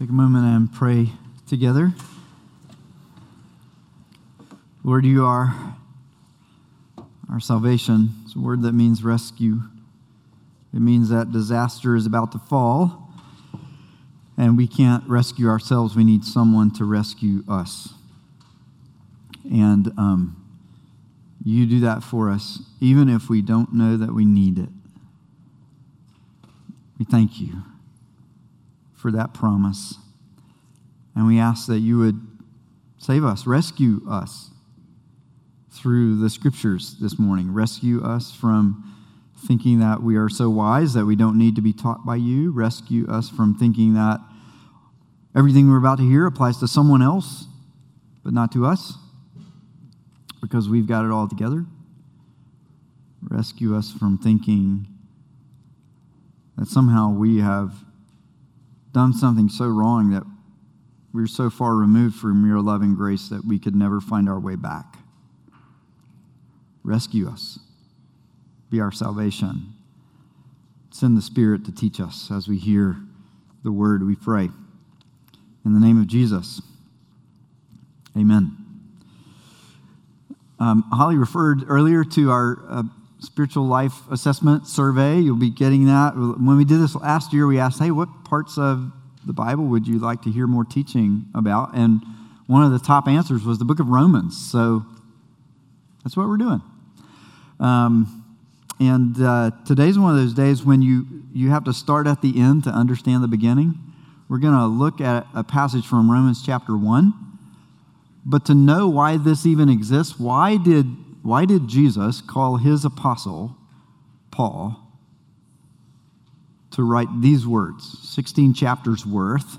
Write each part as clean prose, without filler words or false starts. Take a moment and pray together. Lord, you are our salvation. It's a word that means rescue. It means that disaster is about to fall, and we can't rescue ourselves. We need someone to rescue us. And you do that for us, even if we don't know that we need it. We thank you for that promise. And we ask that you would save us, rescue us through the scriptures this morning. Rescue us from thinking that we are so wise that we don't need to be taught by you. Rescue us from thinking that everything we're about to hear applies to someone else, but not to us, because we've got it all together. Rescue us from thinking that somehow we have done something so wrong that we're so far removed from your loving grace that we could never find our way back. Rescue us. Be our salvation. Send the Spirit to teach us as we hear the word, we pray. In the name of Jesus, amen. Holly referred earlier to our spiritual life assessment survey. You'll be getting that. When we did this last year, we asked, hey, what parts of the Bible would you like to hear more teaching about? And one of the top answers was the book of Romans. So that's what we're doing. Today's one of those days when you have to start at the end to understand the beginning. We're going to look at a passage from Romans chapter 1. But to know why this even exists, why did Jesus call his apostle, Paul, to write these words, 16 chapters worth?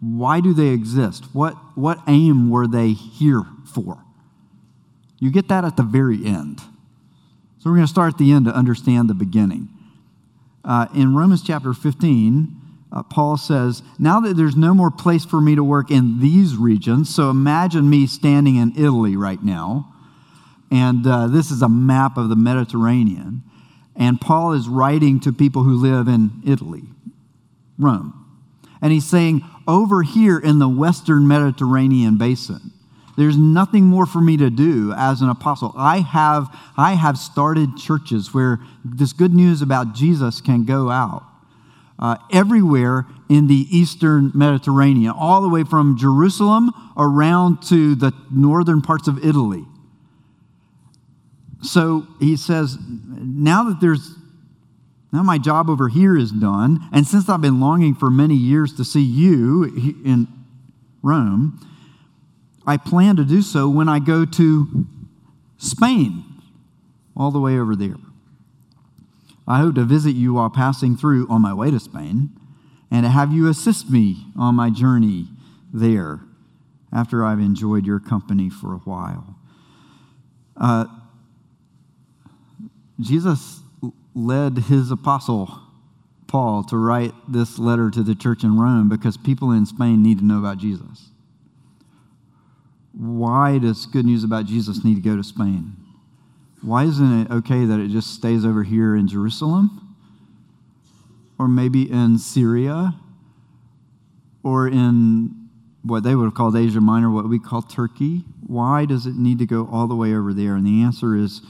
Why do they exist? What aim were they here for? You get that at the very end. So we're going to start at the end to understand the beginning. In Romans chapter 15, Paul says, now that there's no more place for me to work in these regions, so imagine me standing in Italy right now, and this is a map of the Mediterranean. And Paul is writing to people who live in Italy, Rome. And he's saying, over here in the Western Mediterranean basin, there's nothing more for me to do as an apostle. I have started churches where this good news about Jesus can go out everywhere in the Eastern Mediterranean, all the way from Jerusalem around to the northern parts of Italy. So he says, now my job over here is done, and since I've been longing for many years to see you in Rome, I plan to do so when I go to Spain, all the way over there. I hope to visit you while passing through on my way to Spain, and to have you assist me on my journey there after I've enjoyed your company for a while. Jesus led his apostle, Paul, to write this letter to the church in Rome because people in Spain need to know about Jesus. Why does good news about Jesus need to go to Spain? Why isn't it okay that it just stays over here in Jerusalem? Or maybe in Syria? Or in what they would have called Asia Minor, what we call Turkey? Why does it need to go all the way over there? And the answer is,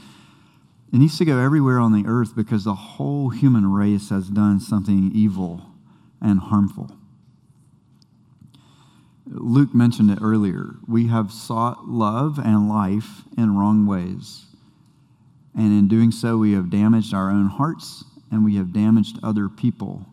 it needs to go everywhere on the earth because the whole human race has done something evil and harmful. Luke mentioned it earlier. We have sought love and life in wrong ways. And in doing so, we have damaged our own hearts and we have damaged other people.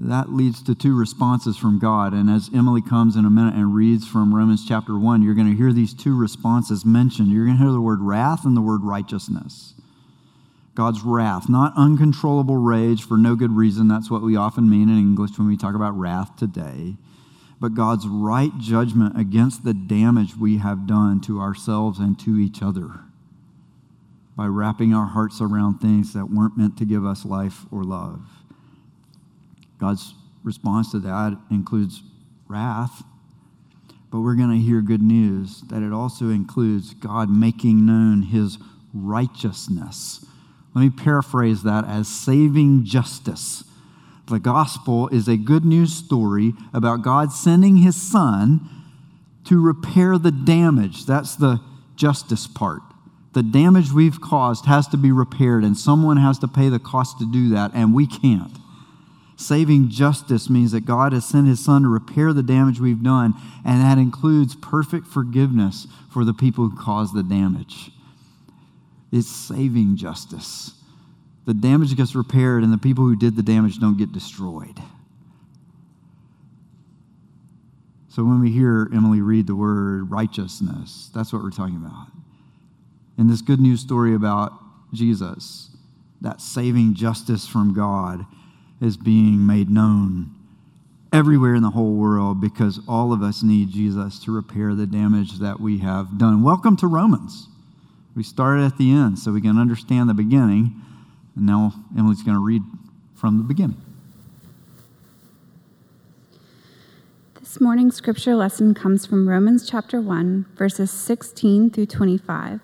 That leads to two responses from God. And as Emily comes in a minute and reads from Romans chapter 1, you're going to hear these two responses mentioned. You're going to hear the word wrath and the word righteousness. God's wrath, not uncontrollable rage for no good reason. That's what we often mean in English when we talk about wrath today. But God's right judgment against the damage we have done to ourselves and to each other by wrapping our hearts around things that weren't meant to give us life or love. God's response to that includes wrath, but we're going to hear good news that it also includes God making known his righteousness. Let me paraphrase that as saving justice. The gospel is a good news story about God sending his son to repair the damage. That's the justice part. The damage we've caused has to be repaired, and someone has to pay the cost to do that, and we can't. Saving justice means that God has sent his son to repair the damage we've done, and that includes perfect forgiveness for the people who caused the damage. It's saving justice. The damage gets repaired, and the people who did the damage don't get destroyed. So when we hear Emily read the word righteousness, that's what we're talking about. In this good news story about Jesus, that saving justice from God is being made known everywhere in the whole world because all of us need Jesus to repair the damage that we have done. Welcome to Romans. We started at the end so we can understand the beginning, and now Emily's going to read from the beginning. This morning's scripture lesson comes from Romans chapter 1, verses 16 through 25.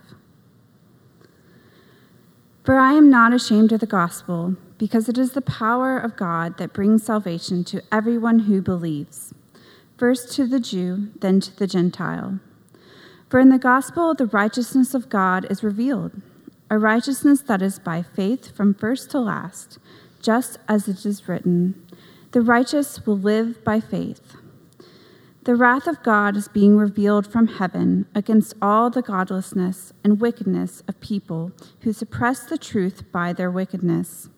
For I am not ashamed of the gospel, because it is the power of God that brings salvation to everyone who believes, first to the Jew, then to the Gentile. For in the gospel, the righteousness of God is revealed, a righteousness that is by faith from first to last, just as it is written, the righteous will live by faith. The wrath of God is being revealed from heaven against all the godlessness and wickedness of people who suppress the truth by their wickedness,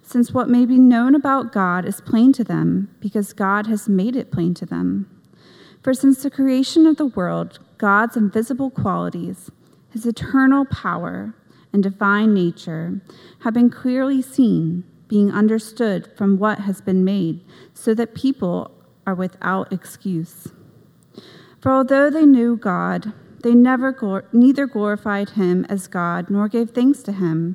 since what may be known about God is plain to them, because God has made it plain to them. For since the creation of the world, God's invisible qualities, his eternal power and divine nature, have been clearly seen, being understood from what has been made, so that people are without excuse. For although they knew God, they neither glorified him as God nor gave thanks to him,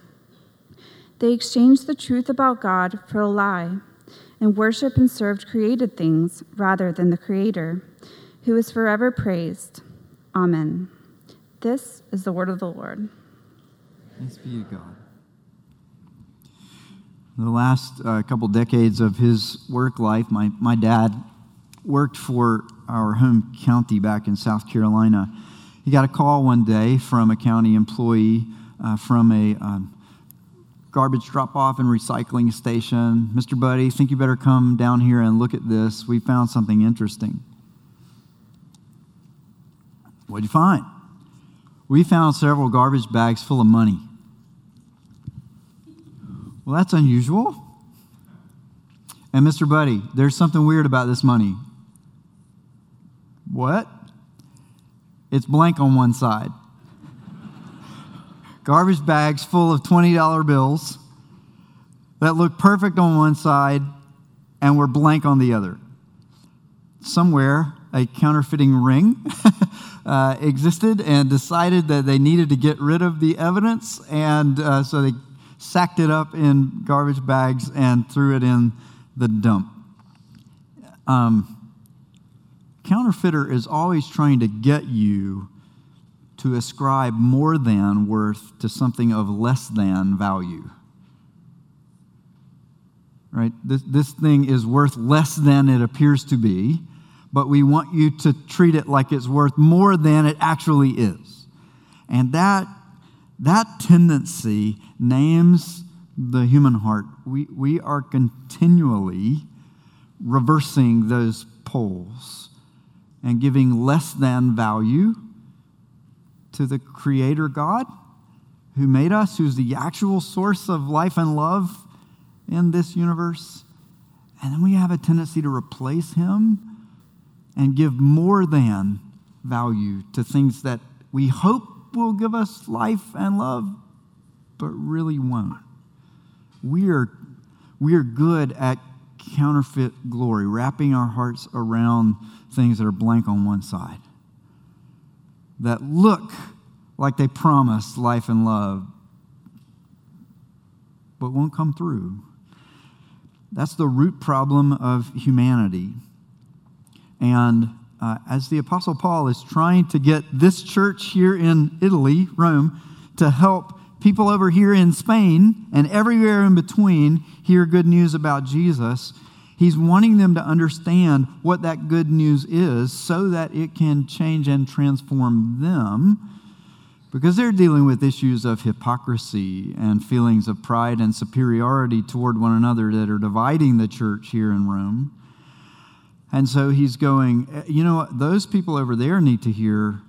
They exchanged the truth about God for a lie and worshiped and served created things rather than the Creator, who is forever praised. Amen. This is the word of the Lord. Thanks be to God. The last couple decades of his work life, my dad worked for our home county back in South Carolina. He got a call one day from a county employee from a garbage drop-off and recycling station. Mr. Buddy, think you better come down here and look at this. We found something interesting. What'd you find? We found several garbage bags full of money. Well, that's unusual. And Mr. Buddy, there's something weird about this money. What? It's blank on one side. Garbage bags full of $20 bills that look perfect on one side and were blank on the other. Somewhere, a counterfeiting ring existed and decided that they needed to get rid of the evidence, and so they sacked it up in garbage bags and threw it in the dump. Counterfeiter is always trying to get you to ascribe more than worth to something of less than value. Right? This thing is worth less than it appears to be, but we want you to treat it like it's worth more than it actually is. And that tendency names the human heart. We are continually reversing those poles and giving less than value to the Creator God who made us, who's the actual source of life and love in this universe. And then we have a tendency to replace him and give more than value to things that we hope will give us life and love, but really won't. We are good at counterfeit glory, wrapping our hearts around things that are blank on one side, that look like they promise life and love, but won't come through. That's the root problem of humanity. And as the Apostle Paul is trying to get this church here in Italy, Rome, to help people over here in Spain and everywhere in between hear good news about Jesus, he's wanting them to understand what that good news is so that it can change and transform them, because they're dealing with issues of hypocrisy and feelings of pride and superiority toward one another that are dividing the church here in Rome. And so he's going, you know, those people over there need to hear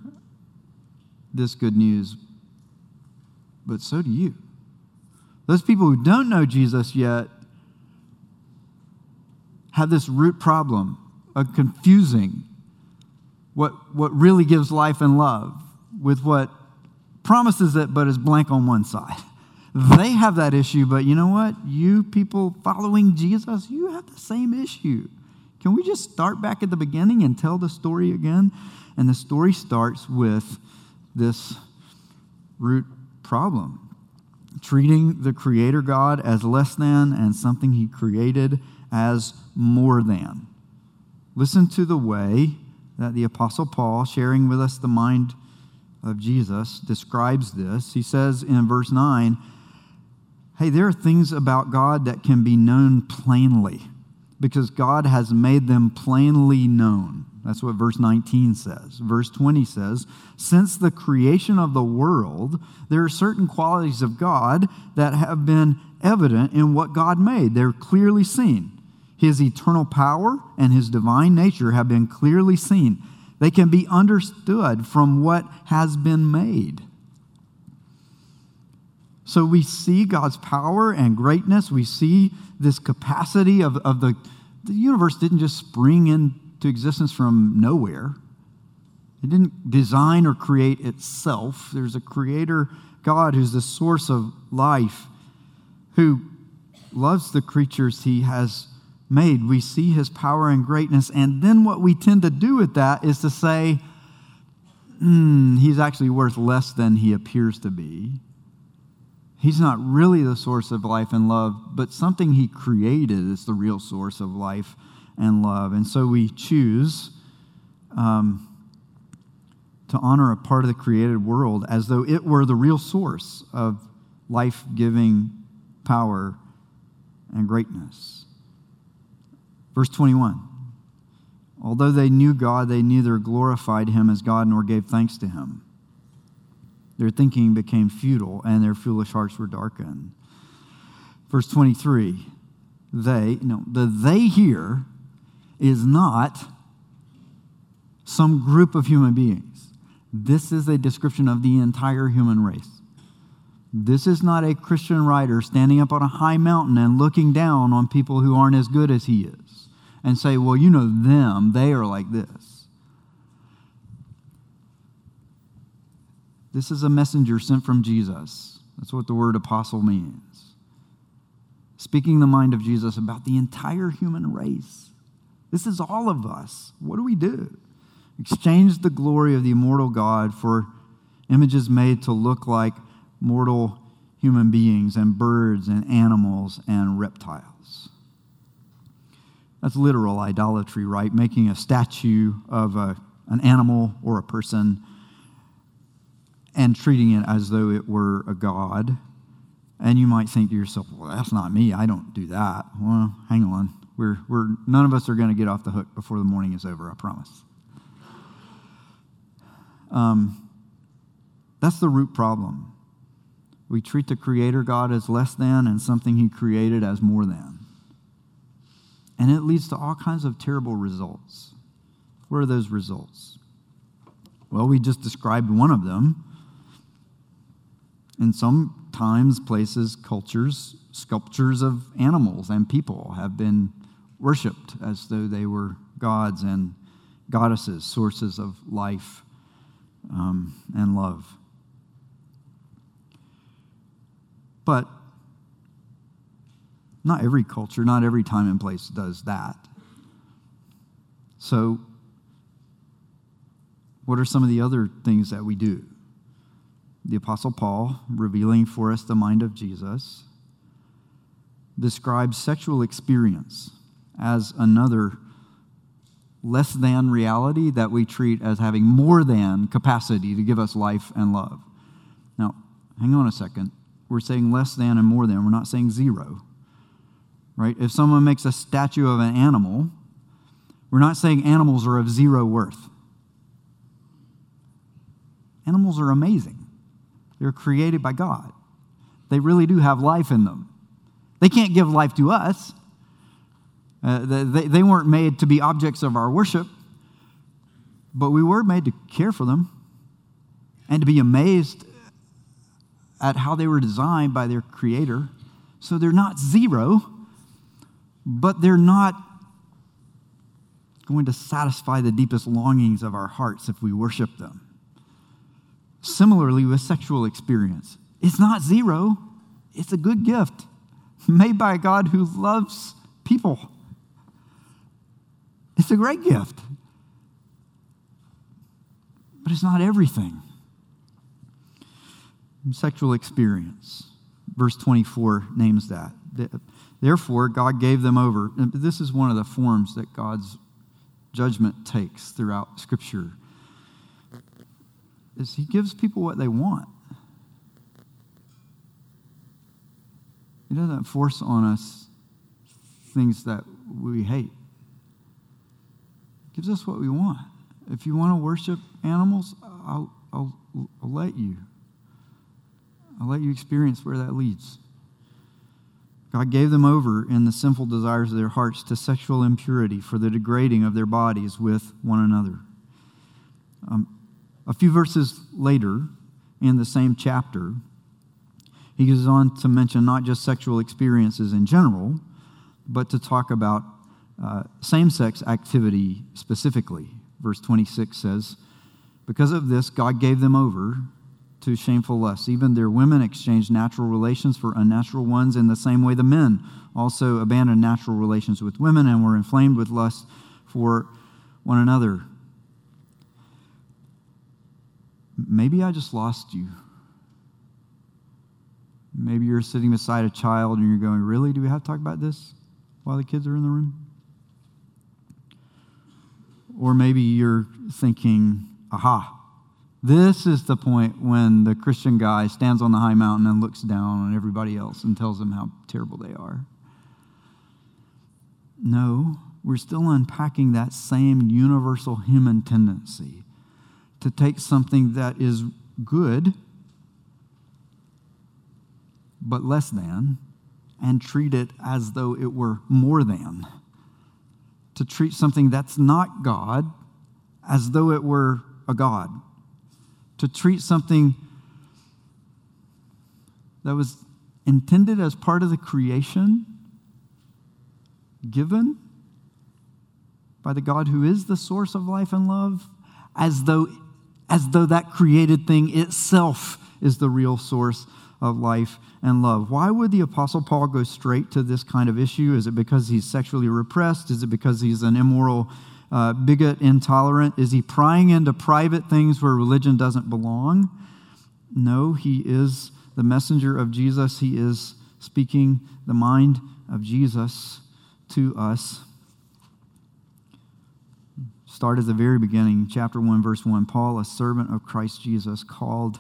this good news, but so do you. Those people who don't know Jesus yet have this root problem of confusing what really gives life and love with what promises it but is blank on one side. They have that issue, but you know what? You people following Jesus, you have the same issue. Can we just start back at the beginning and tell the story again? And the story starts with this root problem: treating the Creator God as less than and something He created as more than. Listen to the way that the Apostle Paul, sharing with us the mind of Jesus, describes this. He says in verse 9, hey, there are things about God that can be known plainly because God has made them plainly known. That's what verse 19 says. Verse 20 says, since the creation of the world, there are certain qualities of God that have been evident in what God made. They're clearly seen. His eternal power and His divine nature have been clearly seen. They can be understood from what has been made. So we see God's power and greatness. We see this capacity of the universe didn't just spring into existence from nowhere. It didn't design or create itself. There's a Creator God who's the source of life, who loves the creatures He has made. We see His power and greatness, and then what we tend to do with that is to say, He's actually worth less than He appears to be. He's not really the source of life and love, but something He created is the real source of life and love. And so we choose to honor a part of the created world as though it were the real source of life-giving power and greatness. Verse 21, although they knew God, they neither glorified Him as God nor gave thanks to Him. Their thinking became futile, and their foolish hearts were darkened. Verse 23, the they here is not some group of human beings. This is a description of the entire human race. This is not a Christian writer standing up on a high mountain and looking down on people who aren't as good as he is and say, well, you know them, they are like this. This is a messenger sent from Jesus. That's what the word apostle means. Speaking the mind of Jesus about the entire human race. This is all of us. What do? Exchange the glory of the immortal God for images made to look like mortal human beings and birds and animals and reptiles. That's literal idolatry, right? Making a statue of an animal or a person and treating it as though it were a god. And you might think to yourself, well, that's not me. I don't do that. Well, hang on. We're none of us are going to get off the hook before the morning is over, I promise. That's the root problem. We treat the Creator God as less than and something He created as more than. And it leads to all kinds of terrible results. What are those results? Well, we just described one of them. In some times, places, cultures, sculptures of animals and people have been worshipped as though they were gods and goddesses, sources of life and love. But Not every culture, not every time and place does that. So what are some of the other things that we do? The Apostle Paul, revealing for us the mind of Jesus, describes sexual experience as another less than reality that we treat as having more than capacity to give us life and love. Now, hang on a second. We're saying less than and more than. We're not saying zero, right? If someone makes a statue of an animal, we're not saying animals are of zero worth. Animals are amazing. They're created by God. They really do have life in them. They can't give life to us. They weren't made to be objects of our worship, but we were made to care for them and to be amazed at how they were designed by their Creator. So they're not zero, but they're not going to satisfy the deepest longings of our hearts if we worship them. Similarly, with sexual experience, it's not zero. It's a good gift made by God who loves people. It's a great gift, but it's not everything. Sexual experience, verse 24 names that. Therefore, God gave them over. This is one of the forms that God's judgment takes throughout Scripture. Is He gives people what they want. He doesn't force on us things that we hate. He gives us what we want. If you want to worship animals, I'll let you. I'll let you experience where that leads. God gave them over in the sinful desires of their hearts to sexual impurity for the degrading of their bodies with one another. A few verses later, in the same chapter, he goes on to mention not just sexual experiences in general, but to talk about same-sex activity specifically. Verse 26 says, because of this, God gave them over to shameful lusts. Even their women exchanged natural relations for unnatural ones. In the same way, the men also abandoned natural relations with women and were inflamed with lust for one another. Maybe I just lost you. Maybe you're sitting beside a child and you're going, really? Do we have to talk about this while the kids are in the room? Or maybe you're thinking, aha, this is the point when the Christian guy stands on the high mountain and looks down on everybody else and tells them how terrible they are. No, we're still unpacking that same universal human tendency to take something that is good, but less than, and treat it as though it were more than. To treat something that's not God as though it were a God. To treat something that was intended as part of the creation, given by the God who is the source of life and love, as though that created thing itself is the real source of life and love. Why would the Apostle Paul go straight to this kind of issue? Is it because he's sexually repressed? Is it because he's an immoral bigot, intolerant? Is he prying into private things where religion doesn't belong? No, he is the messenger of Jesus. He is speaking the mind of Jesus to us. Start at the very beginning, chapter 1, verse 1. Paul, a servant of Christ Jesus, called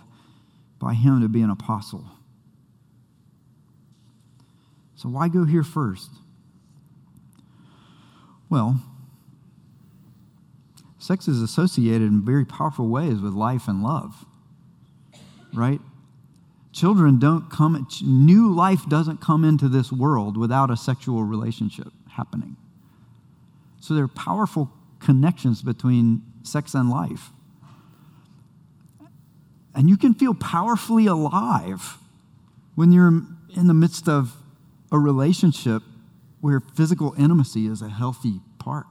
by him to be an apostle. So why go here first? Well, sex is associated in very powerful ways with life and love, right? New life doesn't come into this world without a sexual relationship happening. So there are powerful connections between sex and life. And you can feel powerfully alive when you're in the midst of a relationship where physical intimacy is a healthy part.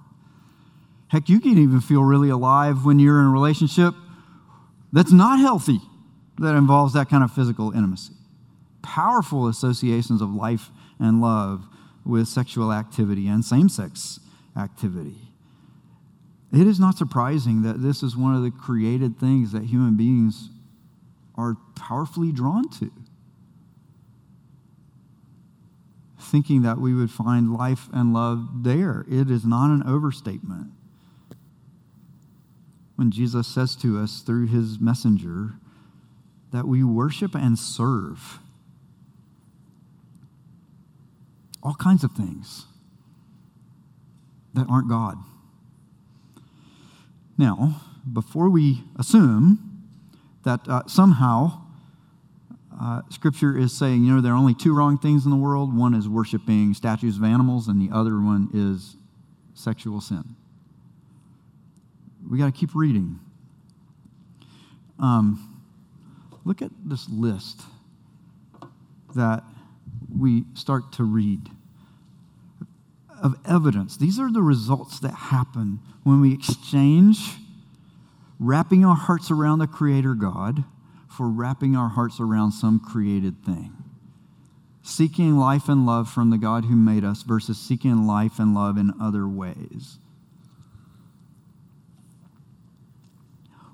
Heck, you can even feel really alive when you're in a relationship that's not healthy, that involves that kind of physical intimacy. Powerful associations of life and love with sexual activity and same-sex activity. It is not surprising that this is one of the created things that human beings are powerfully drawn to. Thinking that we would find life and love there. It is not an overstatement. When Jesus says to us through his messenger that we worship and serve all kinds of things that aren't God. Now, before we assume that somehow Scripture is saying, you know, there are only two wrong things in the world. One is worshiping statues of animals, and the other one is sexual sin. We got to keep reading. Look at this list that we start to read of evidence. These are the results that happen when we exchange wrapping our hearts around the Creator God for wrapping our hearts around some created thing. Seeking life and love from the God who made us versus seeking life and love in other ways.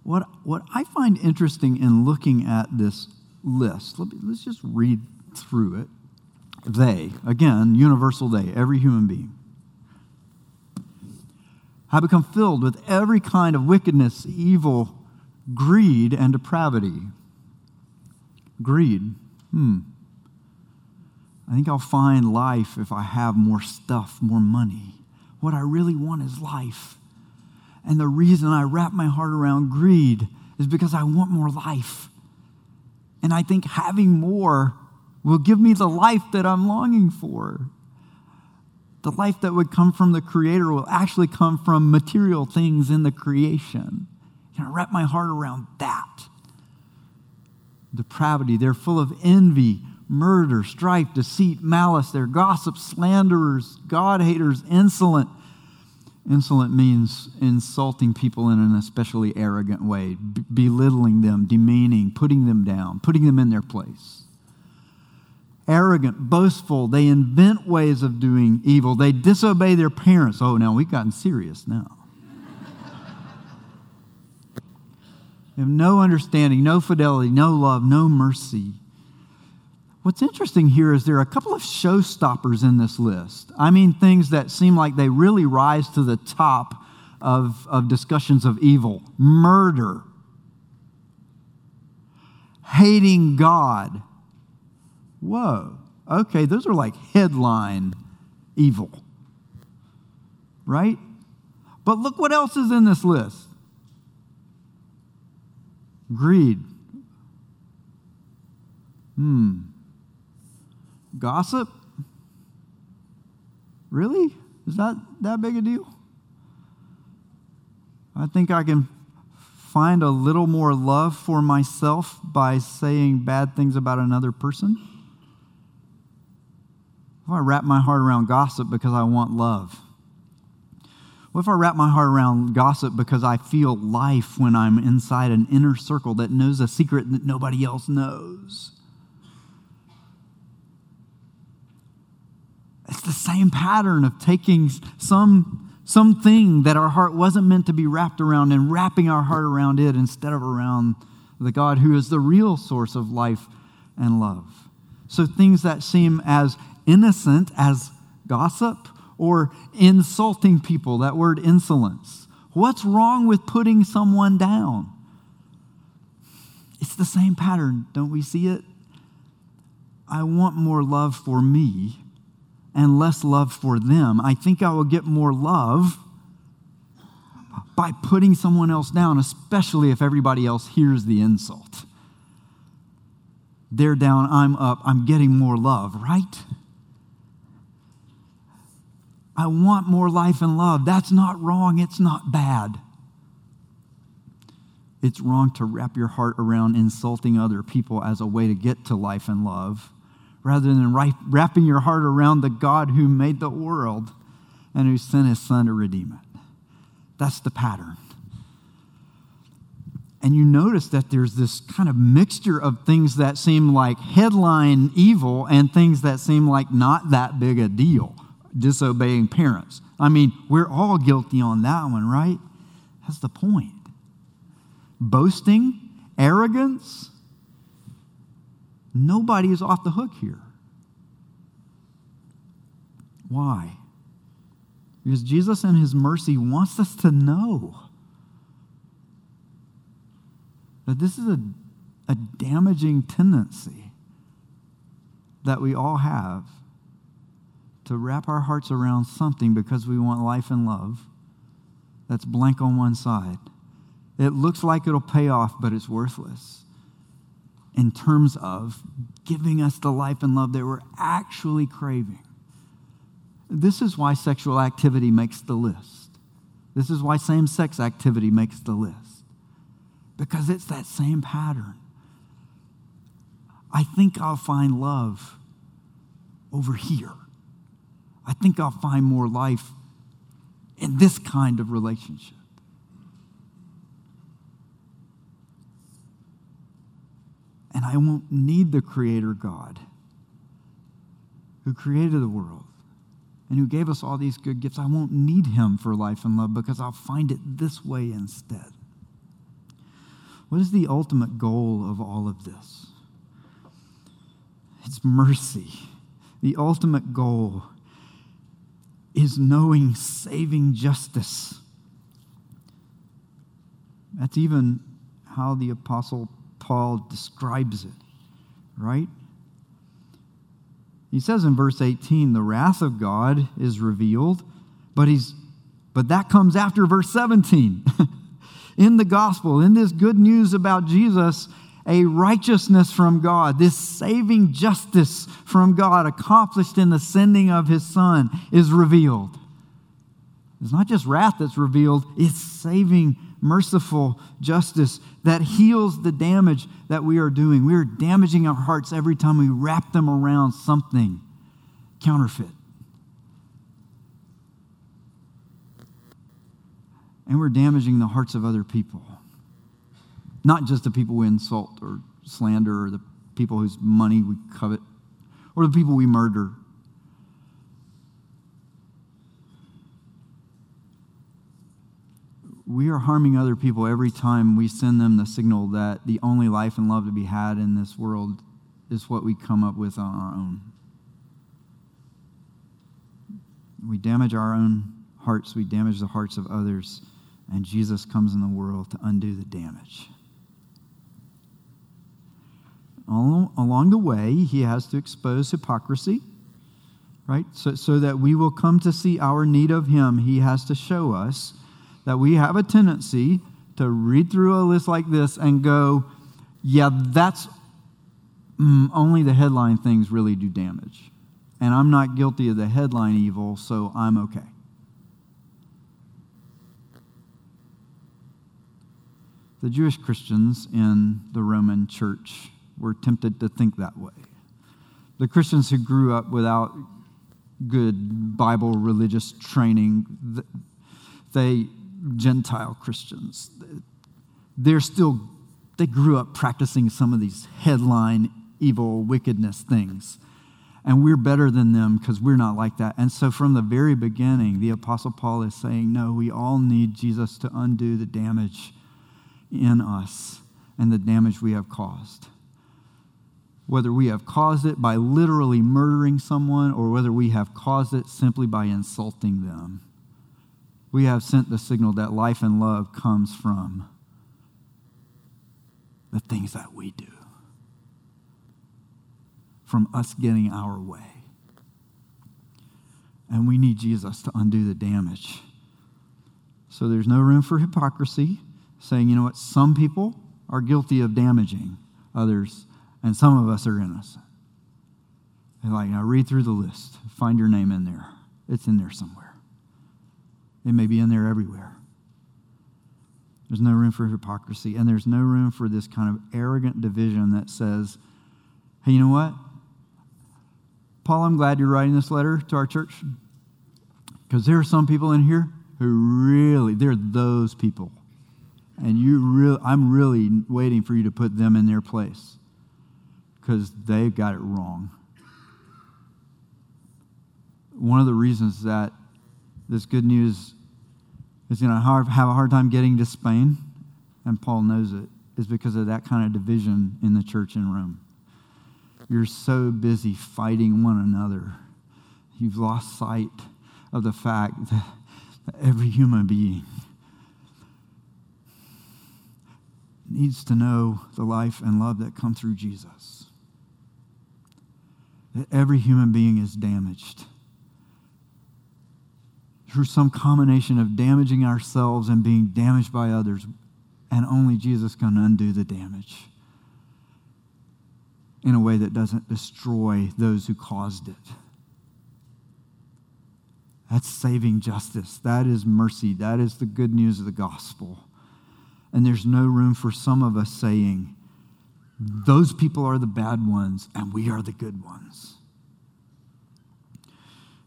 What I find interesting in looking at this list, let's just read through it. They, again, universal they, every human being, have become filled with every kind of wickedness, evil, greed, and depravity. Greed. I think I'll find life if I have more stuff, more money. What I really want is life. And the reason I wrap my heart around greed is because I want more life. And I think having more will give me the life that I'm longing for. The life that would come from the Creator will actually come from material things in the creation. And I wrap my heart around that. Depravity, they're full of envy, murder, strife, deceit, malice. They're gossips, slanderers, God-haters, insolent. Insolent means insulting people in an especially arrogant way, belittling them, demeaning, putting them down, putting them in their place. Arrogant, boastful, they invent ways of doing evil. They disobey their parents. Oh, now we've gotten serious now. They have no understanding, no fidelity, no love, no mercy. What's interesting here is there are a couple of showstoppers in this list. I mean, things that seem like they really rise to the top of discussions of evil. Murder. Hating God. Whoa. Okay, those are like headline evil. Right? But look what else is in this list. Greed. Gossip? Really? Is that big a deal? I think I can find a little more love for myself by saying bad things about another person. If I wrap my heart around gossip because I want love? What if I wrap my heart around gossip because I feel life when I'm inside an inner circle that knows a secret that nobody else knows? It's the same pattern of taking something that our heart wasn't meant to be wrapped around and wrapping our heart around it instead of around the God who is the real source of life and love. So things that seem as innocent as gossip or insulting people, that word insolence. What's wrong with putting someone down? It's the same pattern. Don't we see it? I want more love for me and less love for them. I think I will get more love by putting someone else down, especially if everybody else hears the insult. They're down, I'm up, I'm getting more love, right? I want more life and love. That's not wrong, it's not bad. It's wrong to wrap your heart around insulting other people as a way to get to life and love, rather than wrapping your heart around the God who made the world and who sent his Son to redeem it. That's the pattern. And you notice that there's this kind of mixture of things that seem like headline evil and things that seem like not that big a deal. Disobeying parents. I mean, we're all guilty on that one, right? That's the point. Boasting, arrogance. Nobody is off the hook here. Why? Because Jesus in his mercy wants us to know that this is a damaging tendency that we all have to wrap our hearts around something because we want life and love that's blank on one side. It looks like it'll pay off, but it's worthless in terms of giving us the life and love that we're actually craving. This is why sexual activity makes the list. This is why same-sex activity makes the list. Because it's that same pattern. I think I'll find love over here. I think I'll find more life in this kind of relationship. And I won't need the Creator God who created the world and who gave us all these good gifts. I won't need him for life and love because I'll find it this way instead. What is the ultimate goal of all of this? It's mercy. The ultimate goal is knowing saving justice. That's even how the Apostle Paul describes it, right? He says in verse 18, the wrath of God is revealed, but that comes after verse 17. In the gospel, in this good news about Jesus, a righteousness from God, this saving justice from God accomplished in the sending of his Son is revealed. It's not just wrath that's revealed, it's saving, merciful justice that heals the damage that we are doing. We are damaging our hearts every time we wrap them around something counterfeit. And we're damaging the hearts of other people. Not just the people we insult or slander or the people whose money we covet or the people we murder. We are harming other people every time we send them the signal that the only life and love to be had in this world is what we come up with on our own. We damage our own hearts, we damage the hearts of others. And Jesus comes in the world to undo the damage. Along the way, he has to expose hypocrisy, right? So that we will come to see our need of him. He has to show us that we have a tendency to read through a list like this and go, yeah, that's only the headline things really do damage. And I'm not guilty of the headline evil, so I'm okay. The Jewish Christians in the Roman church were tempted to think that way. The Christians who grew up without good Bible religious training, Gentile Christians, they grew up practicing some of these headline evil wickedness things. And we're better than them because we're not like that. And so from the very beginning, the Apostle Paul is saying, no, we all need Jesus to undo the damage in us and the damage we have caused. Whether we have caused it by literally murdering someone or whether we have caused it simply by insulting them, we have sent the signal that life and love comes from the things that we do, from us getting our way. And we need Jesus to undo the damage. So there's no room for hypocrisy. Saying, you know what, some people are guilty of damaging others, and some of us are innocent. And like, now read through the list. Find your name in there. It's in there somewhere. It may be in there everywhere. There's no room for hypocrisy, and there's no room for this kind of arrogant division that says, hey, you know what? Paul, I'm glad you're writing this letter to our church because there are some people in here who really, they're those people. And I'm really waiting for you to put them in their place, because they've got it wrong. One of the reasons that this good news is going to have a hard time getting to Spain, and Paul knows it, is because of that kind of division in the church in Rome. You're so busy fighting one another. You've lost sight of the fact that every human being needs to know the life and love that come through Jesus. That every human being is damaged through some combination of damaging ourselves and being damaged by others, and only Jesus can undo the damage in a way that doesn't destroy those who caused it. That's saving justice. That is mercy. That is the good news of the gospel. And there's no room for some of us saying, those people are the bad ones and we are the good ones.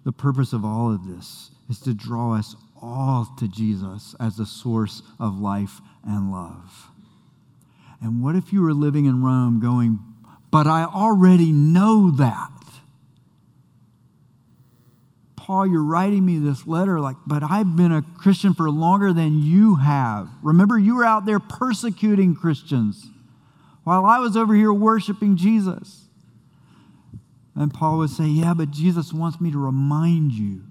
The purpose of all of this is to draw us all to Jesus as the source of life and love. And what if you were living in Rome going, but I already know that? Paul, you're writing me this letter like, but I've been a Christian for longer than you have. Remember, you were out there persecuting Christians while I was over here worshiping Jesus. And Paul would say, yeah, but Jesus wants me to remind you.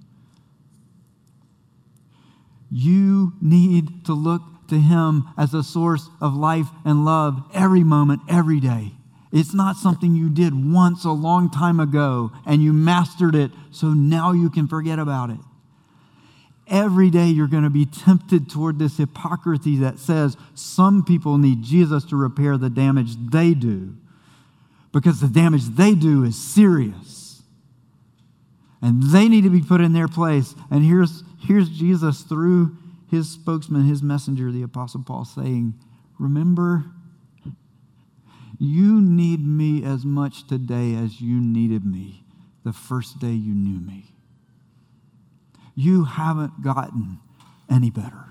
You need to look to him as a source of life and love every moment, every day. It's not something you did once a long time ago and you mastered it, so now you can forget about it. Every day you're going to be tempted toward this hypocrisy that says some people need Jesus to repair the damage they do, because the damage they do is serious. And they need to be put in their place. And here's Jesus through his spokesman, his messenger, the Apostle Paul, saying, remember, you need me as much today as you needed me the first day you knew me. You haven't gotten any better.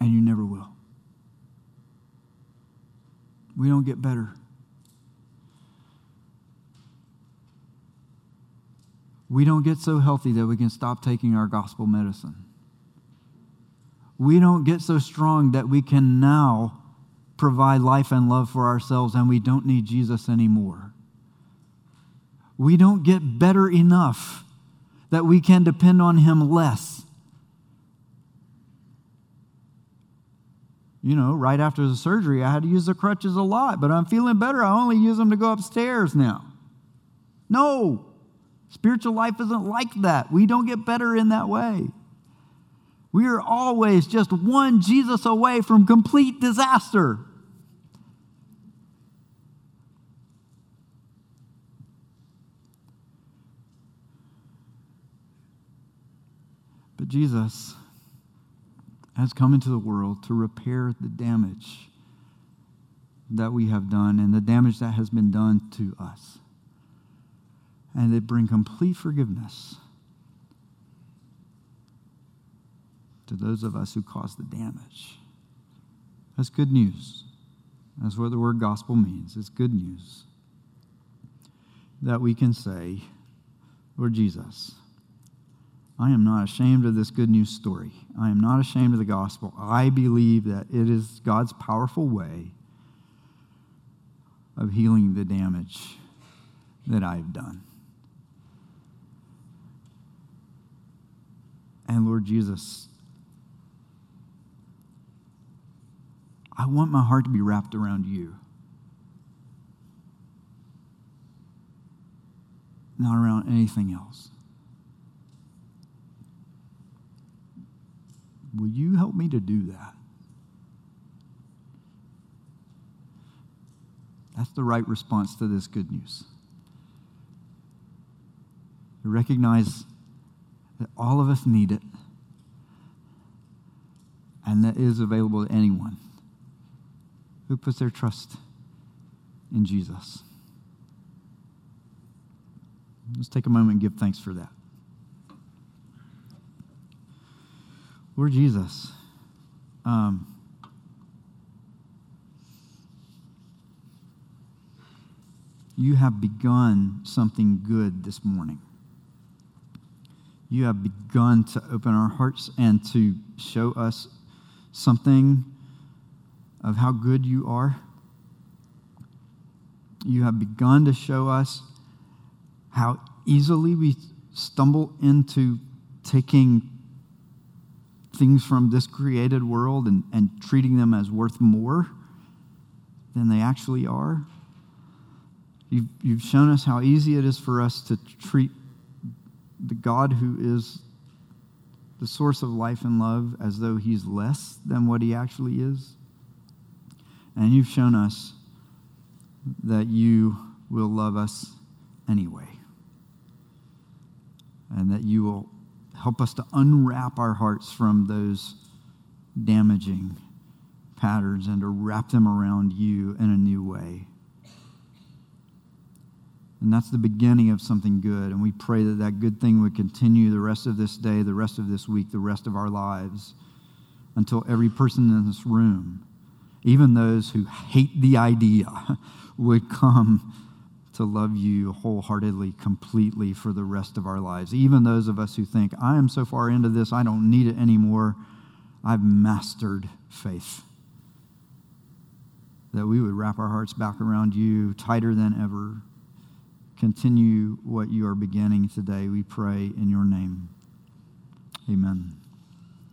And you never will. We don't get better. We don't get so healthy that we can stop taking our gospel medicine. We don't get so strong that we can now provide life and love for ourselves and we don't need Jesus anymore. We don't get better enough that we can depend on him less. You know, right after the surgery, I had to use the crutches a lot, but I'm feeling better. I only use them to go upstairs now. No, spiritual life isn't like that. We don't get better in that way. We are always just one Jesus away from complete disaster. But Jesus has come into the world to repair the damage that we have done and the damage that has been done to us. And they bring complete forgiveness to those of us who caused the damage. That's good news. That's what the word gospel means. It's good news that we can say, Lord Jesus, I am not ashamed of this good news story. I am not ashamed of the gospel. I believe that it is God's powerful way of healing the damage that I've done. And Lord Jesus, I want my heart to be wrapped around you, not around anything else. Will you help me to do that? That's the right response to this good news. To recognize that all of us need it, and that is available to anyone who puts their trust in Jesus. Let's take a moment and give thanks for that. We're Jesus. You have begun something good this morning. You have begun to open our hearts and to show us something of how good you are. You have begun to show us how easily we stumble into taking things from this created world and treating them as worth more than they actually are. You've shown us how easy it is for us to treat the God who is the source of life and love as though he's less than what he actually is. And you've shown us that you will love us anyway, and that you will help us to unwrap our hearts from those damaging patterns and to wrap them around you in a new way. And that's the beginning of something good, and we pray that that good thing would continue the rest of this day, the rest of this week, the rest of our lives, until every person in this room, even those who hate the idea, would come to love you wholeheartedly, completely for the rest of our lives. Even those of us who think, I am so far into this, I don't need it anymore. I've mastered faith. That we would wrap our hearts back around you tighter than ever. Continue what you are beginning today, we pray in your name. Amen.